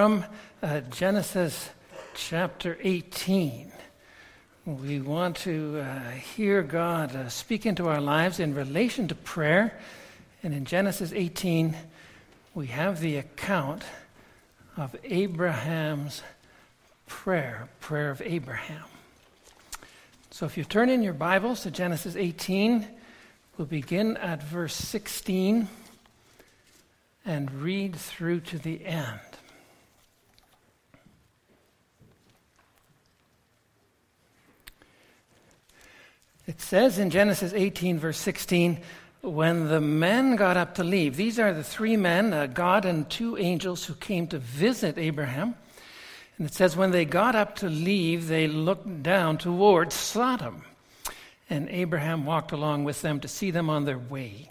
From Genesis chapter 18, we want to hear God speak into our lives in relation to prayer. And in Genesis 18, we have the account of Abraham's prayer of Abraham. So if you turn in your Bibles to Genesis 18, we'll begin at verse 16 and read through to the end. It says in Genesis 18, verse 16, when the men got up to leave, these are the three men, God and two angels who came to visit Abraham. And it says, when they got up to leave, they looked down toward Sodom. And Abraham walked along with them to see them on their way.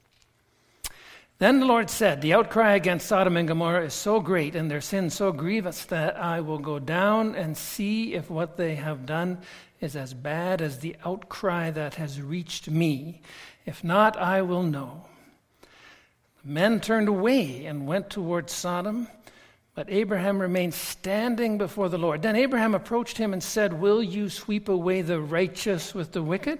Then the Lord said, the outcry against Sodom and Gomorrah is so great and their sin so grievous that I will go down and see if what they have done is as bad as the outcry that has reached me. If not, I will know. The men turned away and went toward Sodom, but Abraham remained standing before the Lord. Then Abraham approached him and said, will you sweep away the righteous with the wicked?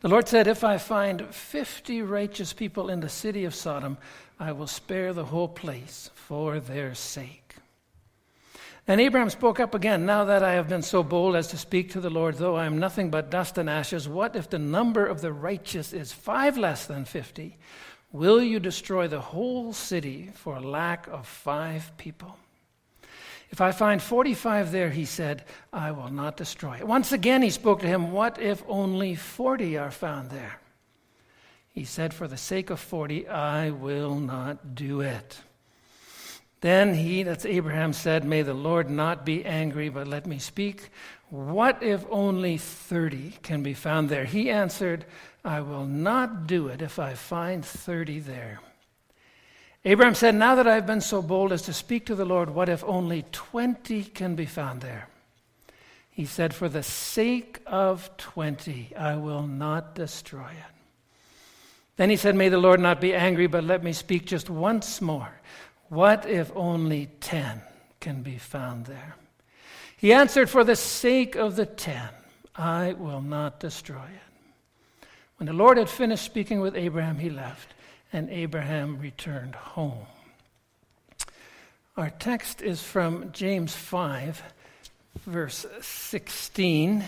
The Lord said, if I find 50 righteous people in the city of Sodom, I will spare the whole place for their sake. Then Abraham spoke up again, now that I have been so bold as to speak to the Lord, though I am nothing but dust and ashes, what if the number of the righteous is 5 less than 50? Will you destroy the whole city for lack of 5 people? If I find 45 there, he said, I will not destroy it. Once again he spoke to him, what if only 40 are found there? He said, for the sake of 40, I will not do it. Then he, that's Abraham, said, may the Lord not be angry, but let me speak. What if only 30 can be found there? He answered, I will not do it if I find 30 there. Abraham said, now that I have been so bold as to speak to the Lord, what if only 20 can be found there? He said, for the sake of 20, I will not destroy it. Then he said, may the Lord not be angry, but let me speak just once more. What if only 10 can be found there? He answered, for the sake of the 10, I will not destroy it. When the Lord had finished speaking with Abraham, he left. And Abraham returned home. Our text is from James 5, verse 16,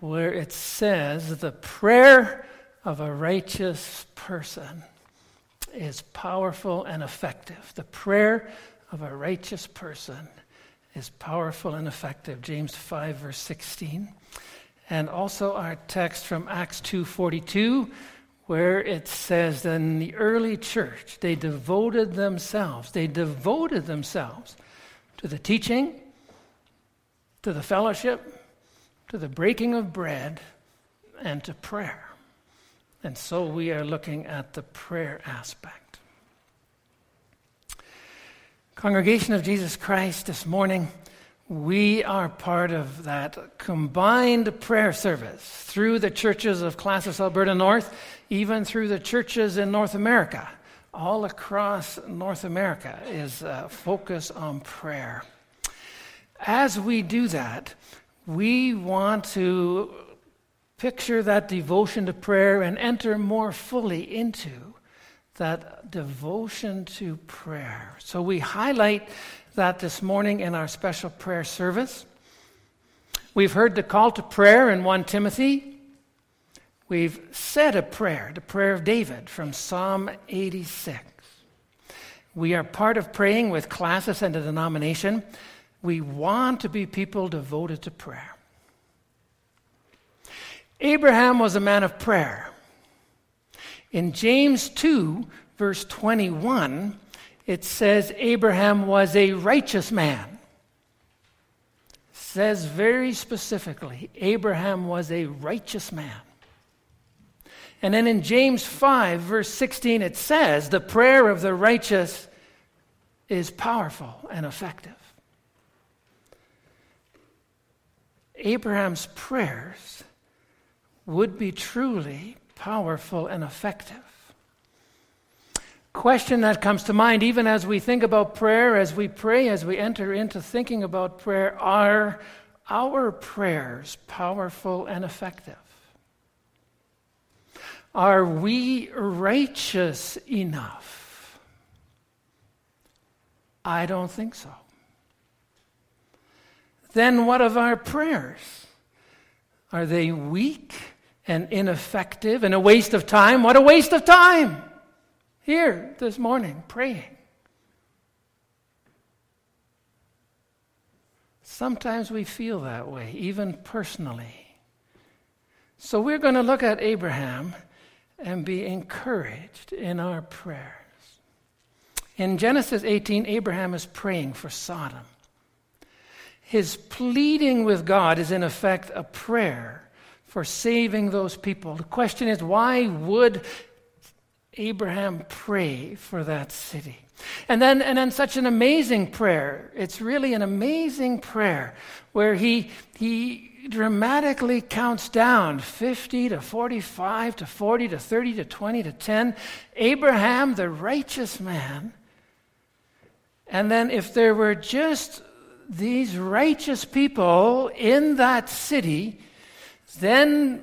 where it says, the prayer of a righteous person is powerful and effective. The prayer of a righteous person is powerful and effective. James 5, verse 16. And also our text from Acts 2:42, where it says that in the early church, they devoted themselves to the teaching, to the fellowship, to the breaking of bread, and to prayer. And so we are looking at the prayer aspect. Congregation of Jesus Christ, this morning, we are part of that combined prayer service through the churches of Classis, Alberta North, even through the churches in North America. All across North America is a focus on prayer. As we do that, we want to picture that devotion to prayer and enter more fully into that devotion to prayer. So we highlight that this morning in our special prayer service. We've heard the call to prayer in 1 Timothy. We've said a prayer, the prayer of David from Psalm 86. We are part of praying with Classis and the denomination. We want to be people devoted to prayer. Abraham was a man of prayer. In James 2, verse 21, it says Abraham was a righteous man. It says very specifically, Abraham was a righteous man. And then in James 5, verse 16, it says, the prayer of the righteous is powerful and effective. Abraham's prayers would be truly powerful and effective. Question that comes to mind, even as we think about prayer, as we pray, as we enter into thinking about prayer, are our prayers powerful and effective? Are we righteous enough? I don't think so. Then what of our prayers? Are they weak and ineffective and a waste of time? What a waste of time! Here this morning, praying. Sometimes we feel that way, even personally. So we're going to look at Abraham and be encouraged in our prayers. In Genesis 18, Abraham is praying for Sodom. His pleading with God is in effect a prayer for saving those people. The question is, why would Abraham pray for that city? And then such an amazing prayer. It's really an amazing prayer where he dramatically counts down 50 to 45 to 40 to 30 to 20 to 10. Abraham, the righteous man. And then if there were just these righteous people in that city, then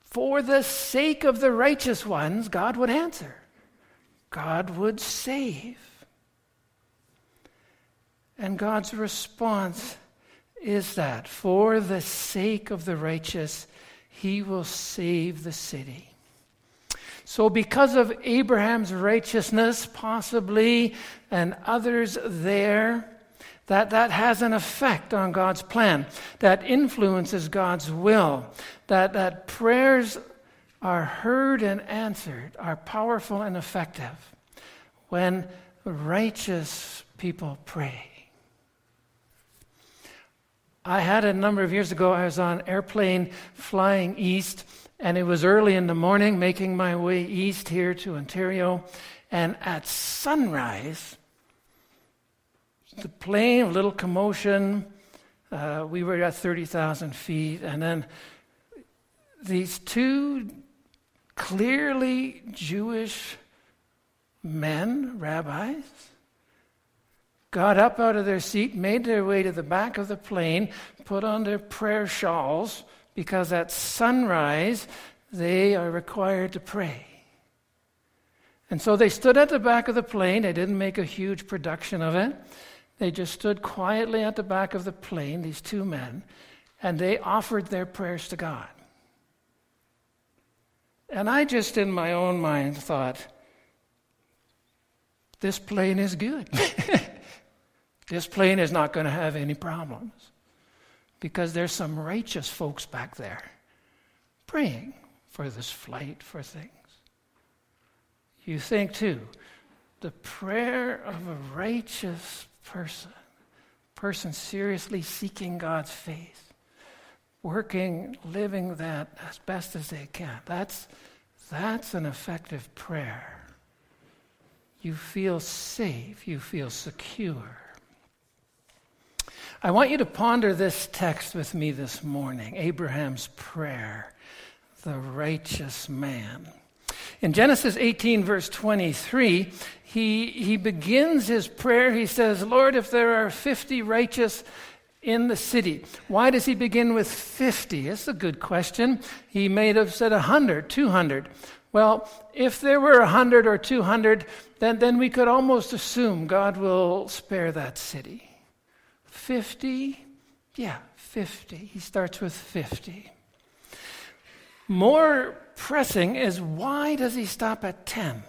for the sake of the righteous ones, God would answer. God would save. And God's response is that for the sake of the righteous, he will save the city. So because of Abraham's righteousness, possibly, and others there, that has an effect on God's plan, that influences God's will, that prayers are heard and answered, are powerful and effective when righteous people pray. I had a number of years ago, I was on an airplane flying east, and it was early in the morning, making my way east here to Ontario, and at sunrise, the plane, a little commotion, we were at 30,000 feet, and then these two clearly Jewish men, rabbis, got up out of their seat, made their way to the back of the plane, put on their prayer shawls, because at sunrise they are required to pray. And so they stood at the back of the plane. They didn't make a huge production of it. They just stood quietly at the back of the plane, these two men, and they offered their prayers to God. And I just in my own mind thought, this plane is good. This plane is not going to have any problems because there's some righteous folks back there praying for this flight, for things. You think too, the prayer of a righteous person seriously seeking God's face, working, living that as best as they can. That's an effective prayer. You feel safe. You feel secure. I want you to ponder this text with me this morning, Abraham's prayer, the righteous man. In Genesis 18, verse 23, he begins his prayer. He says, Lord, if there are 50 righteous in the city. Why does he begin with 50? It's a good question. He may have said 100, 200. Well, if there were 100 or 200, then we could almost assume God will spare that city. 50? Yeah, 50. He starts with 50. More pressing is, why does he stop at 10?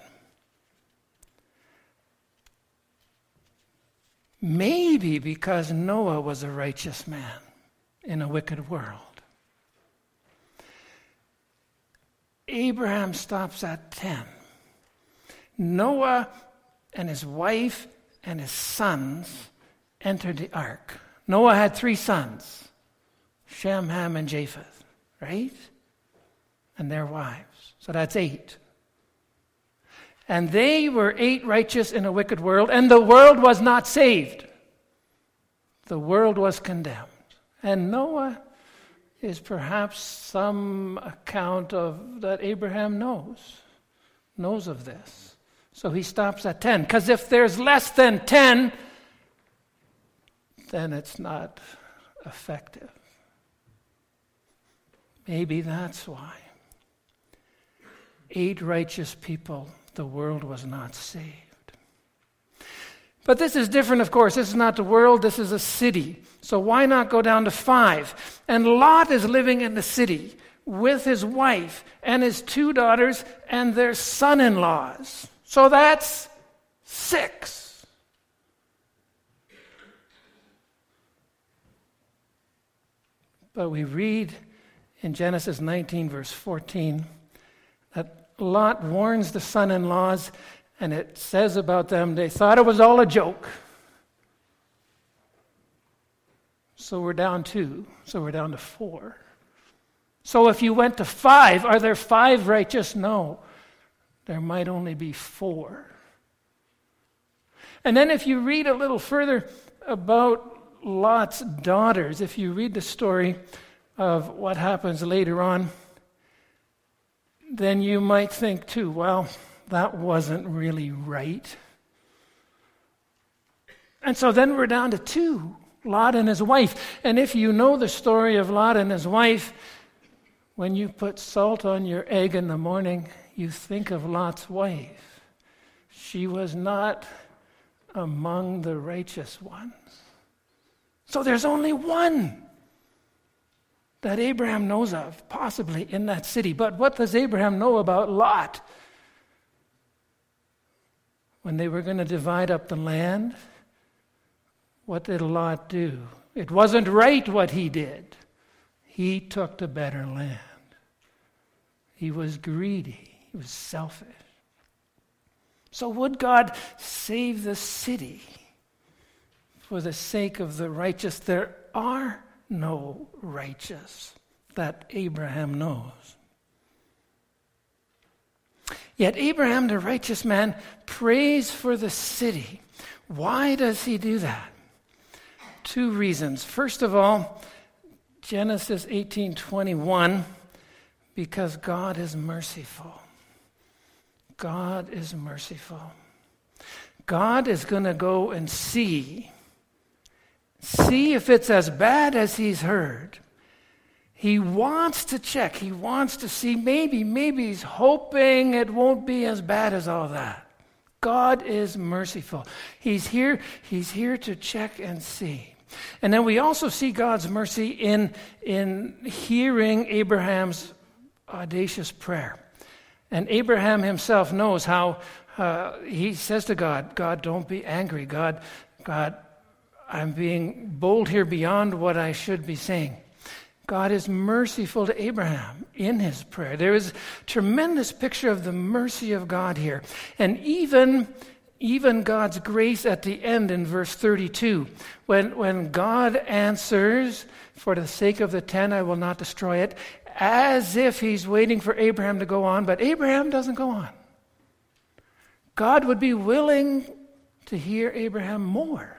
Maybe because Noah was a righteous man in a wicked world. Abraham stops at 10. Noah and his wife and his sons entered the ark. Noah had 3 sons, Shem, Ham, and Japheth, right? And their wives. So that's 8. And they were 8 righteous in a wicked world, and the world was not saved. The world was condemned. And Noah is perhaps some account of that Abraham knows of this. So he stops at 10, because if there's less than 10, then it's not effective. Maybe that's why. 8 righteous people, the world was not saved. But this is different, of course. This is not the world, this is a city. So why not go down to 5? And Lot is living in the city with his wife and his 2 daughters and their son-in-laws. So that's 6. But we read in Genesis 19, verse 14, that Lot warns the son-in-laws, and it says about them, they thought it was all a joke. So we're down 2. So we're down to 4. So if you went to 5, are there 5 righteous? No. There might only be 4. And then if you read a little further about Lot's daughters, if you read the story of what happens later on, then you might think too, well, that wasn't really right. And so then we're down to 2. Lot and his wife. And if you know the story of Lot and his wife, when you put salt on your egg in the morning, you think of Lot's wife. She was not among the righteous ones. So there's only 1 that Abraham knows of, possibly in that city. But what does Abraham know about Lot? When they were going to divide up the land, what did Lot do? It wasn't right what he did. He took the better land. He was greedy. He was selfish. So would God save the city for the sake of the righteous? There are no righteous that Abraham knows. Yet Abraham, the righteous man, prays for the city. Why does he do that? 2 reasons. First of all, Genesis 18:21, because God is merciful. God is merciful. God is going to go and see if it's as bad as he's heard. He wants to check. He wants to see. Maybe he's hoping it won't be as bad as all that. God is merciful. He's here to check and see. And then we also see God's mercy in hearing Abraham's audacious prayer. And Abraham himself knows how he says to God, God, don't be angry. God, I'm being bold here beyond what I should be saying. God is merciful to Abraham in his prayer. There is a tremendous picture of the mercy of God here. And even God's grace at the end in verse 32, when God answers, for the sake of the 10, I will not destroy it, as if he's waiting for Abraham to go on, but Abraham doesn't go on. God would be willing to hear Abraham more.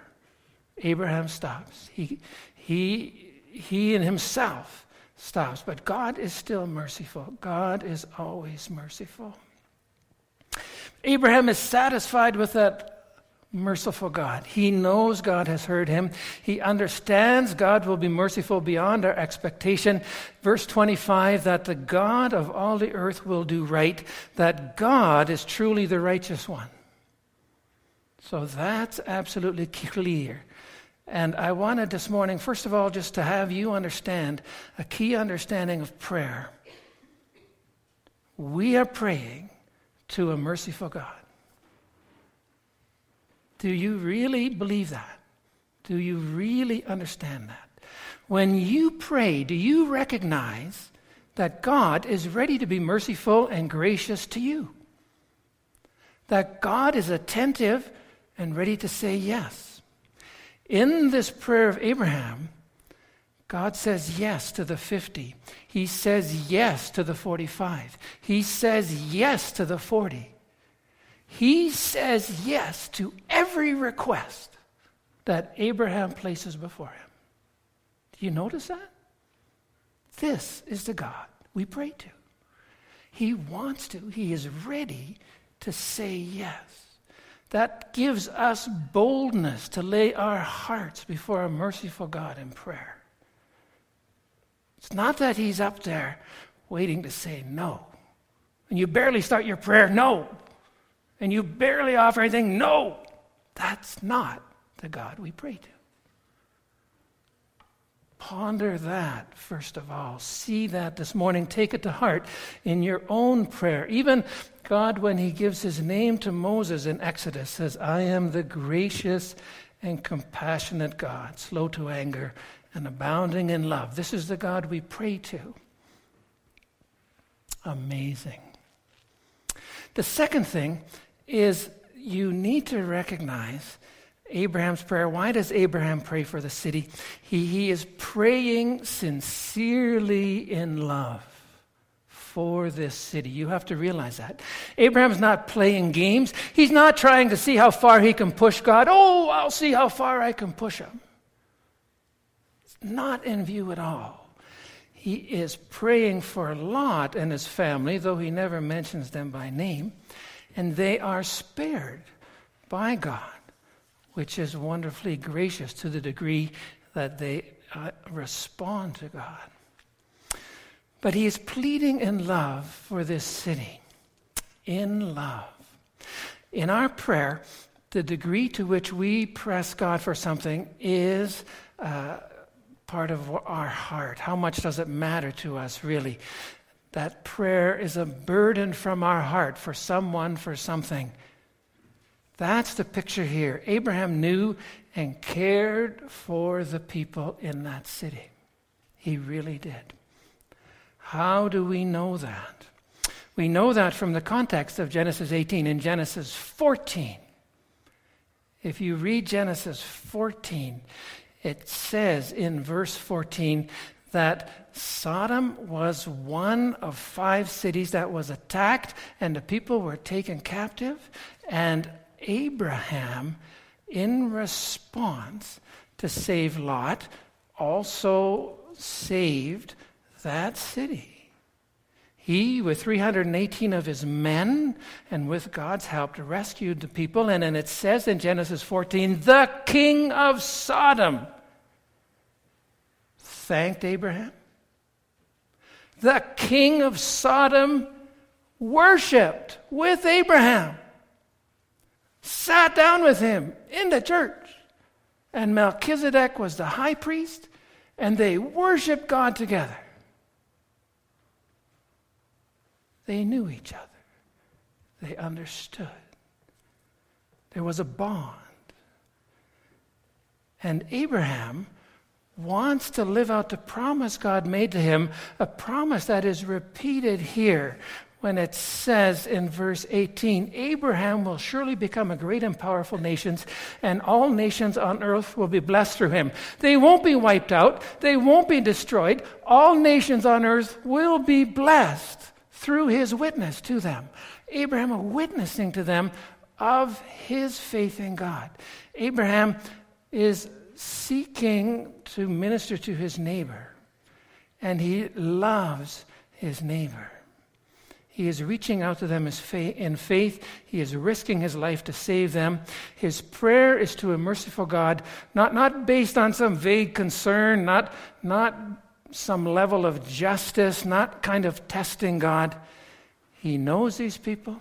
Abraham stops. He in himself stops, but God is still merciful. God is always merciful. Abraham is satisfied with that merciful God. He knows God has heard him. He understands God will be merciful beyond our expectation. Verse 25, that the God of all the earth will do right, that God is truly the righteous one. So that's absolutely clear. And I wanted this morning, first of all, just to have you understand a key understanding of prayer. We are praying to a merciful God. Do you really believe that? Do you really understand that? When you pray, do you recognize that God is ready to be merciful and gracious to you? That God is attentive and ready to say yes. In this prayer of Abraham, God says yes to the 50. He says yes to the 45. He says yes to the 40. He says yes to every request that Abraham places before him. Do you notice that? This is the God we pray to. He wants to. He is ready to say yes. That gives us boldness to lay our hearts before a merciful God in prayer. It's not that he's up there waiting to say no. And you barely start your prayer, no. And you barely offer anything, no. That's not the God we pray to. Ponder that, first of all. See that this morning. Take it to heart in your own prayer. Even God, when he gives his name to Moses in Exodus, says, I am the gracious and compassionate God, slow to anger and abounding in love. This is the God we pray to. Amazing. The second thing is you need to recognize Abraham's prayer. Why does Abraham pray for the city? He is praying sincerely in love for this city. You have to realize that. Abraham's not playing games. He's not trying to see how far he can push God. Oh, I'll see how far I can push him. It's not in view at all. He is praying for Lot and his family, though he never mentions them by name, and they are spared by God, which is wonderfully gracious to the degree that they respond to God. But he is pleading in love for this city, in love. In our prayer, the degree to which we press God for something is part of our heart. How much does it matter to us, really? That prayer is a burden from our heart for someone, for something. That's the picture here. Abraham knew and cared for the people in that city. He really did. How do we know that? We know that from the context of Genesis 18 and Genesis 14. If you read Genesis 14, it says in verse 14 that Sodom was one of 5 cities that was attacked, and the people were taken captive, and Abraham, in response to save Lot, also saved that city. He, with 318 of his men, and with God's help, rescued the people. And then it says in Genesis 14, the king of Sodom thanked Abraham. The king of Sodom worshipped with Abraham. Sat down with him in the church. And Melchizedek was the high priest, and they worshiped God together. They knew each other. They understood. There was a bond. And Abraham wants to live out the promise God made to him, a promise that is repeated here. When it says in verse 18, Abraham will surely become a great and powerful nation, and all nations on earth will be blessed through him. They won't be wiped out. They won't be destroyed. All nations on earth will be blessed through his witness to them. Abraham witnessing to them of his faith in God. Abraham is seeking to minister to his neighbor, and he loves his neighbor. He is reaching out to them in faith. He is risking his life to save them. His prayer is to a merciful God, not based on some vague concern, not some level of justice, not kind of testing God. He knows these people.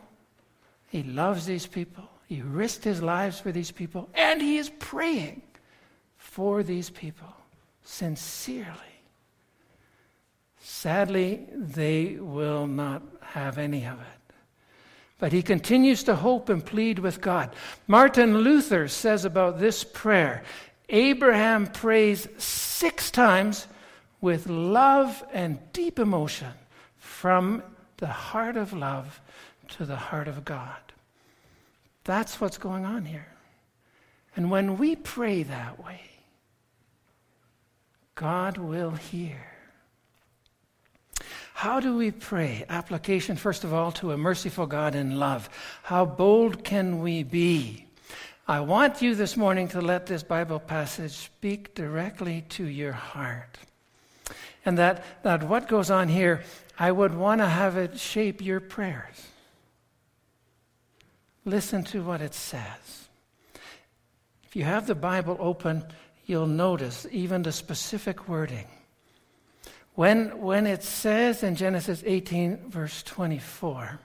He loves these people. He risked his lives for these people. And he is praying for these people sincerely. Sadly, they will not have any of it. But he continues to hope and plead with God. Martin Luther says about this prayer, Abraham prays 6 times with love and deep emotion, from the heart of love to the heart of God. That's what's going on here. And when we pray that way, God will hear. How do we pray? Application, first of all, to a merciful God in love. How bold can we be? I want you this morning to let this Bible passage speak directly to your heart. And that what goes on here, I would want to have it shape your prayers. Listen to what it says. If you have the Bible open, you'll notice even the specific wording. When it says in Genesis 18, verse 24,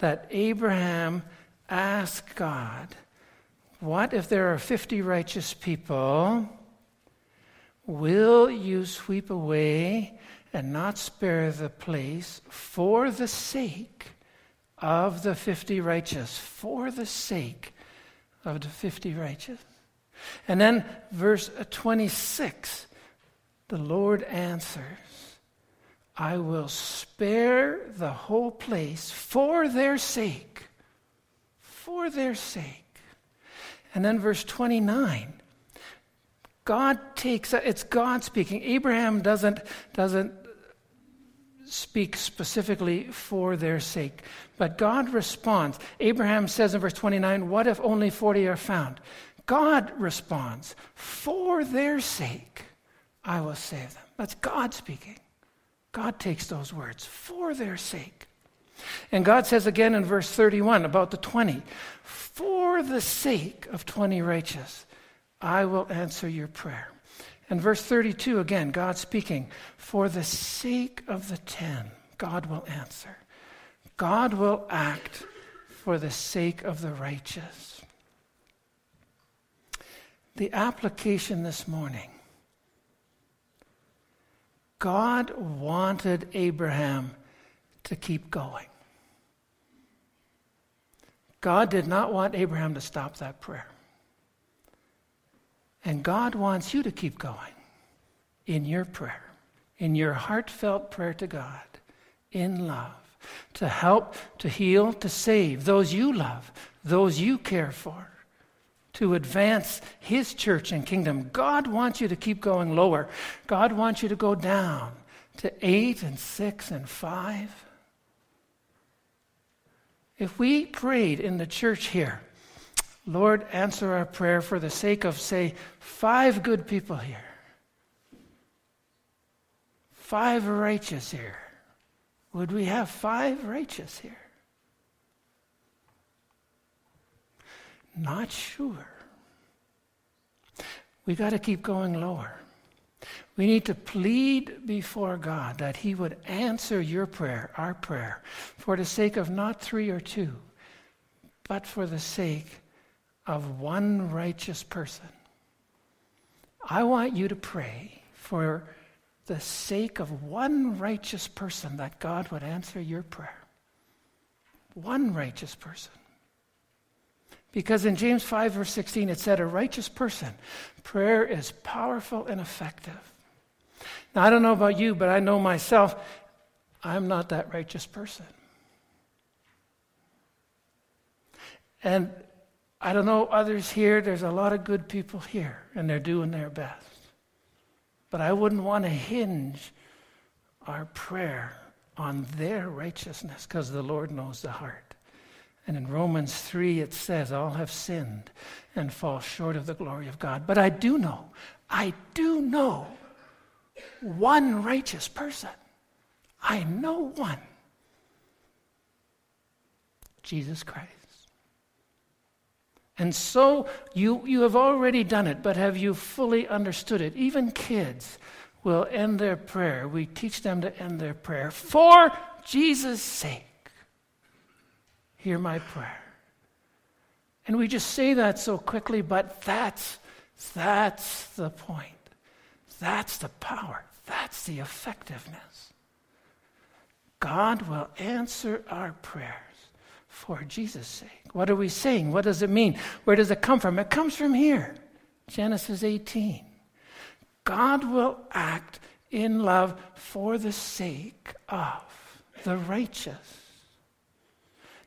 that Abraham asked God, what if there are 50 righteous people? Will you sweep away and not spare the place for the sake of the 50 righteous? For the sake of the 50 righteous. And then verse 26, the Lord answers, I will spare the whole place for their sake. For their sake. And then verse 29, God takes, it's God speaking. Abraham doesn't speak specifically for their sake. But God responds. Abraham says in verse 29, what if only 40 are found? God responds, for their sake, I will save them. That's God speaking. God takes those words, for their sake. And God says again in verse 31 about the 20, for the sake of 20 righteous, I will answer your prayer. And verse 32 again, God speaking, for the sake of the 10, God will answer. God will act for the sake of the righteous. The application this morning. God wanted Abraham to keep going. God did not want Abraham to stop that prayer. And God wants you to keep going in your prayer, in your heartfelt prayer to God, in love, to help, to heal, to save those you love, those you care for, to advance his church and kingdom. God wants you to keep going lower. God wants you to go down to 8 and 6 and 5. If we prayed in the church here, Lord, answer our prayer for the sake of, say, 5 good people here, 5 righteous here, would we have 5 righteous here? Not sure. We got to keep going lower. We need to plead before God that he would answer your prayer, our prayer, for the sake of not 3 or 2, but for the sake of 1 righteous person. I want you to pray for the sake of 1 righteous person that God would answer your prayer. 1 righteous person. Because in James 5, verse 16, it said, a righteous person, prayer is powerful and effective. Now, I don't know about you, but I know myself, I'm not that righteous person. And I don't know others here, there's a lot of good people here, and they're doing their best. But I wouldn't want to hinge our prayer on their righteousness, because the Lord knows the heart. And in Romans 3, it says, all have sinned and fall short of the glory of God. But I do know 1 righteous person. I know 1. Jesus Christ. And so you have already done it, but have you fully understood it? Even kids will end their prayer. We teach them to end their prayer for Jesus' sake. Hear my prayer. And we just say that so quickly, but that's the point. That's the power. That's the effectiveness. God will answer our prayers for Jesus' sake. What are we saying? What does it mean? Where does it come from? It comes from here, Genesis 18. God will act in love for the sake of the righteous.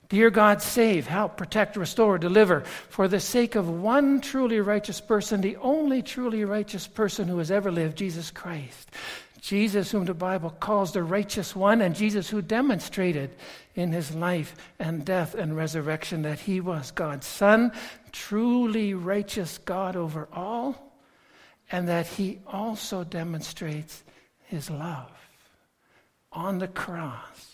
Dear God, save, help, protect, restore, deliver for the sake of one truly righteous person, the only truly righteous person who has ever lived, Jesus Christ. Jesus whom the Bible calls the righteous one, and Jesus who demonstrated in his life and death and resurrection that he was God's Son, truly righteous God over all, and that he also demonstrates his love on the cross.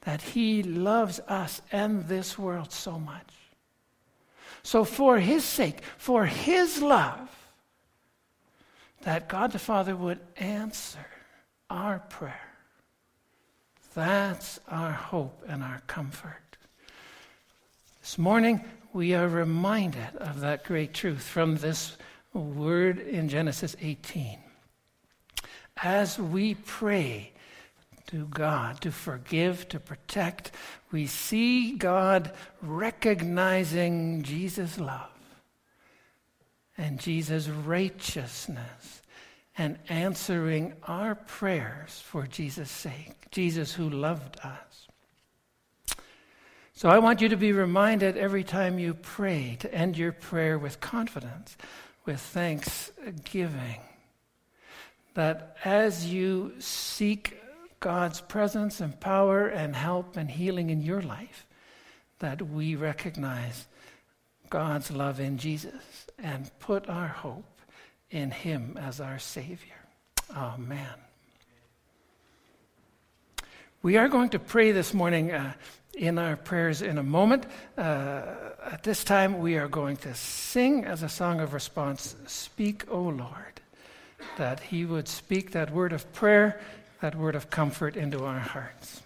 That he loves us and this world so much. So for his sake, for his love, that God the Father would answer our prayer. That's our hope and our comfort. This morning, we are reminded of that great truth from this word in Genesis 18. As we pray to God, to forgive, to protect, we see God recognizing Jesus' love and Jesus' righteousness and answering our prayers for Jesus' sake, Jesus who loved us. So I want you to be reminded every time you pray to end your prayer with confidence, with thanksgiving, that as you seek God's presence and power and help and healing in your life, that we recognize God's love in Jesus and put our hope in him as our Savior. Amen. We are going to pray this morning in our prayers in a moment. At this time, we are going to sing as a song of response, Speak, O Lord, that he would speak that word of prayer, that word of comfort into our hearts.